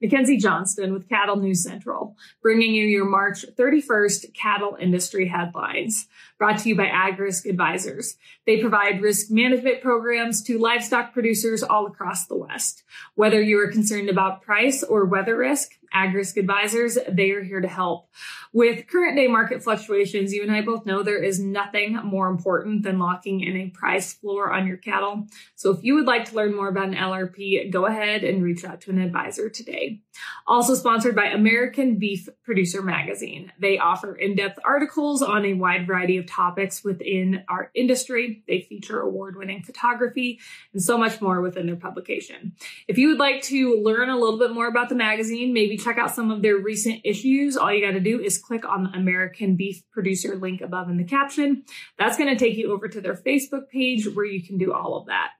Mackenzie Johnston with Cattle News Central, bringing you your March 31st cattle industry headlines, brought to you by AgRisk Advisors. They provide risk management programs to livestock producers all across the West. Whether you are concerned about price or weather risk, AgRisk Advisors, they are here to help. With current day market fluctuations, you and I both know there is nothing more important than locking in a price floor on your cattle. So if you would like to learn more about an LRP, go ahead and reach out to an advisor today. Also sponsored by American Beef Producer Magazine. They offer in-depth articles on a wide variety of topics within our industry. They feature award-winning photography and so much more within their publication. If you would like to learn a little bit more about the magazine, maybe check out some of their recent issues. All you got to do is click on the American Beef Producer link above in the caption. That's going to take you over to their Facebook page where you can do all of that.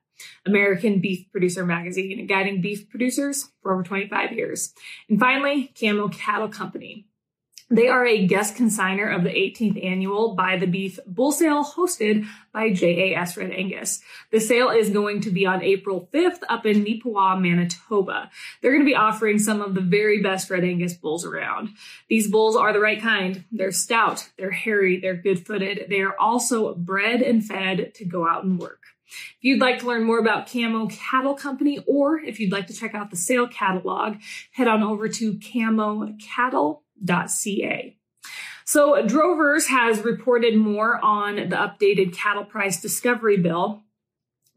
American Beef Producer Magazine, guiding beef producers for over 25 years. And finally, Camo Cattle Company. They are a guest consignor of the 18th annual Buy the Beef Bull Sale hosted by JAS Red Angus. The sale is going to be on April 5th up in Nipawa, Manitoba. They're going to be offering some of the very best Red Angus bulls around. These bulls are the right kind. They're stout, they're hairy, they're good-footed. They are also bred and fed to go out and work. If you'd like to learn more about Camo Cattle Company, or if you'd like to check out the sale catalog, head on over to camocattle.ca. So Drovers has reported more on the updated cattle price discovery bill.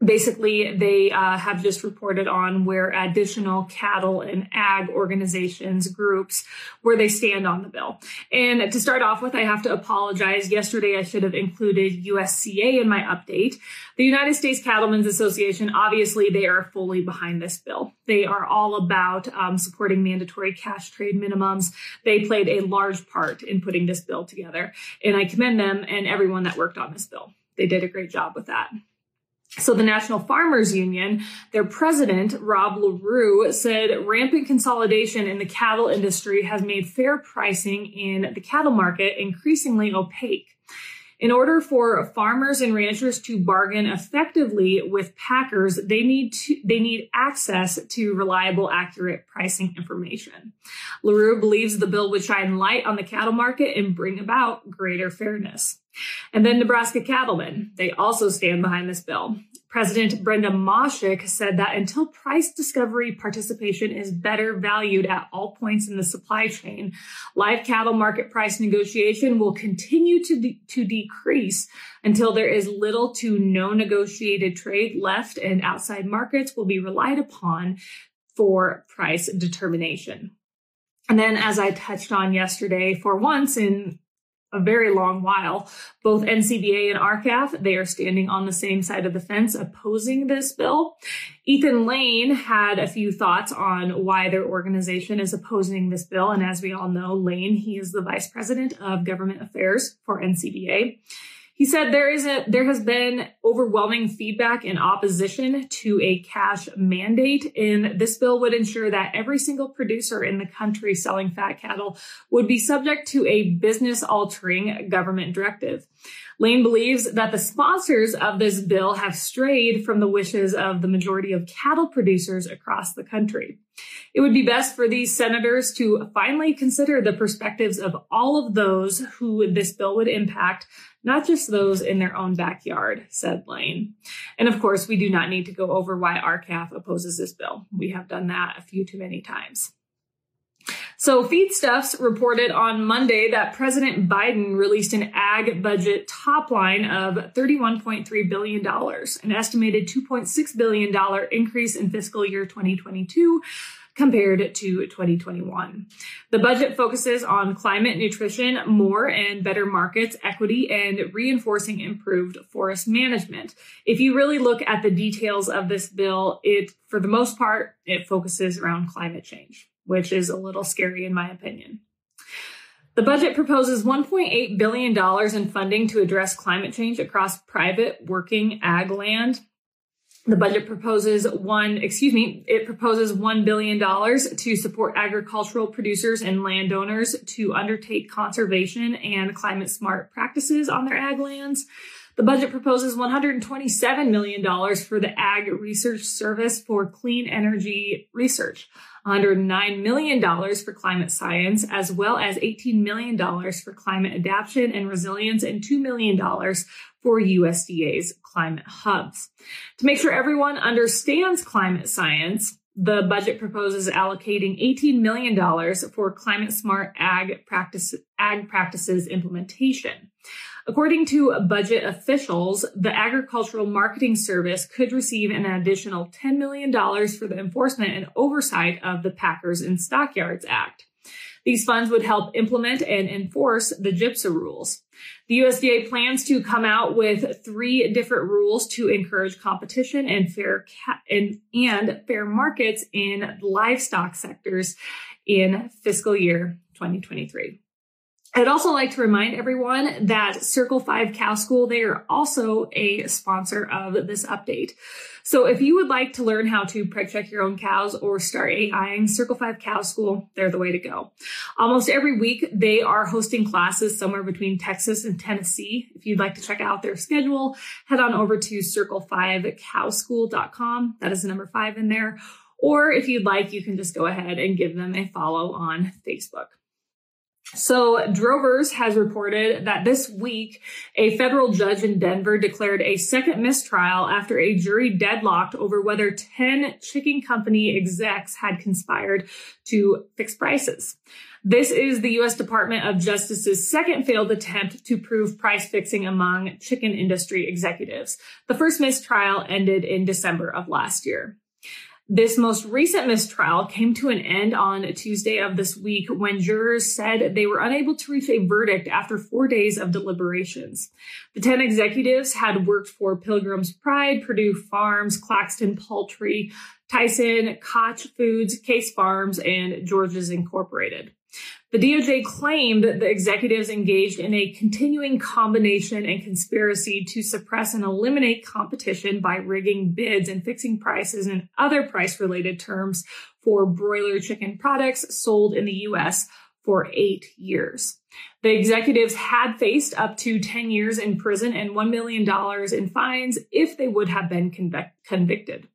Basically, they have just reported on where additional cattle and ag organizations, groups, where they stand on the bill. And to start off with, I have to apologize. Yesterday, I should have included USCA in my update. The United States Cattlemen's Association, obviously, they are fully behind this bill. They are all about supporting mandatory cash trade minimums. They played a large part in putting this bill together, and I commend them and everyone that worked on this bill. They did a great job with that. So the National Farmers Union, their president, Rob LaRue, said rampant consolidation in the cattle industry has made fair pricing in the cattle market increasingly opaque. In order for farmers and ranchers to bargain effectively with packers, they need access to reliable, accurate pricing information. LaRue believes the bill would shine light on the cattle market and bring about greater fairness. And then Nebraska cattlemen, they also stand behind this bill. President Brenda Moschik said that until price discovery participation is better valued at all points in the supply chain, live cattle market price negotiation will continue to decrease until there is little to no negotiated trade left, and outside markets will be relied upon for price determination. And then, as I touched on yesterday, for once in a very long while, both NCBA and RCAF, they are standing on the same side of the fence opposing this bill. Ethan Lane had a few thoughts on why their organization is opposing this bill. And as we all know, Lane, he is the vice president of government affairs for NCBA. He said there has been overwhelming feedback and opposition to a cash mandate, and this bill would ensure that every single producer in the country selling fat cattle would be subject to a business-altering government directive. Lane believes that the sponsors of this bill have strayed from the wishes of the majority of cattle producers across the country. It would be best for these senators to finally consider the perspectives of all of those who this bill would impact, not just those in their own backyard, said Lane. And of course, we do not need to go over why RCAF opposes this bill. We have done that a few too many times. So Feedstuffs reported on Monday that President Biden released an ag budget top line of $31.3 billion, an estimated $2.6 billion increase in fiscal year 2022 compared to 2021. The budget focuses on climate, nutrition, more and better markets, equity, and reinforcing improved forest management. If you really look at the details of this bill, for the most part, it focuses around climate change, which is a little scary in my opinion. The budget proposes $1.8 billion in funding to address climate change across private working ag land. The budget proposes $1 billion to support agricultural producers and landowners to undertake conservation and climate smart practices on their ag lands. The budget proposes $127 million for the Ag Research Service for Clean Energy Research, $109 million for climate science, as well as $18 million for climate adaptation and resilience, and $2 million for USDA's climate hubs. To make sure everyone understands climate science, the budget proposes allocating $18 million for climate smart ag practices implementation. According to budget officials, the Agricultural Marketing Service could receive an additional $10 million for the enforcement and oversight of the Packers and Stockyards Act. These funds would help implement and enforce the GIPSA rules. The USDA plans to come out with 3 different rules to encourage competition and fair markets in livestock sectors in fiscal year 2023. I'd also like to remind everyone that Circle Five Cow School, they are also a sponsor of this update. So if you would like to learn how to preg check your own cows or start AIing, Circle Five Cow School, they're the way to go. Almost every week, they are hosting classes somewhere between Texas and Tennessee. If you'd like to check out their schedule, head on over to circle5cowschool.com. That is the number 5 in there. Or if you'd like, you can just go ahead and give them a follow on Facebook. So Drovers has reported that this week, a federal judge in Denver declared a second mistrial after a jury deadlocked over whether 10 chicken company execs had conspired to fix prices. This is the U.S. Department of Justice's second failed attempt to prove price fixing among chicken industry executives. The first mistrial ended in December of last year. This most recent mistrial came to an end on Tuesday of this week when jurors said they were unable to reach a verdict after 4 days of deliberations. The 10 executives had worked for Pilgrim's Pride, Purdue Farms, Claxton Poultry, Tyson, Koch Foods, Case Farms, and George's Incorporated. The DOJ claimed that the executives engaged in a continuing combination and conspiracy to suppress and eliminate competition by rigging bids and fixing prices and other price-related terms for broiler chicken products sold in the U.S. for 8 years. The executives had faced up to 10 years in prison and $1 million in fines if they would have been convicted.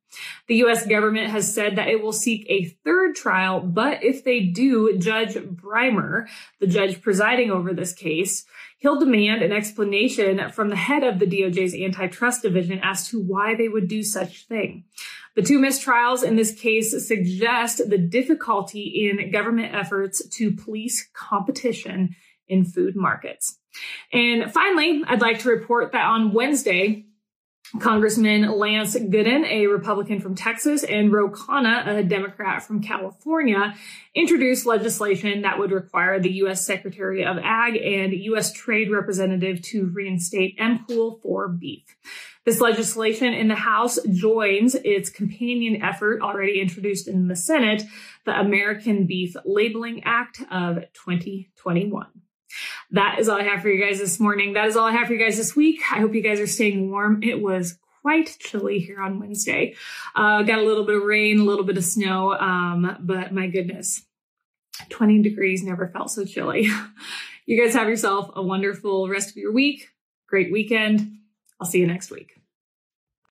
The U.S. government has said that it will seek a third trial, but if they do, Judge Brimer, the judge presiding over this case, he'll demand an explanation from the head of the DOJ's antitrust division as to why they would do such thing. The 2 mistrials in this case suggest the difficulty in government efforts to police competition in food markets. And finally, I'd like to report that on Wednesday, Congressman Lance Gooden, a Republican from Texas, and Ro Khanna, a Democrat from California, introduced legislation that would require the U.S. Secretary of Ag and U.S. Trade Representative to reinstate MCOOL for beef. This legislation in the House joins its companion effort already introduced in the Senate, the American Beef Labeling Act of 2021. That is all I have for you guys this morning. That is all I have for you guys this week. I hope you guys are staying warm. It was quite chilly here on Wednesday. Got a little bit of rain, a little bit of snow, but my goodness, 20 degrees never felt so chilly. You guys have yourself a wonderful rest of your week. Great weekend. I'll see you next week.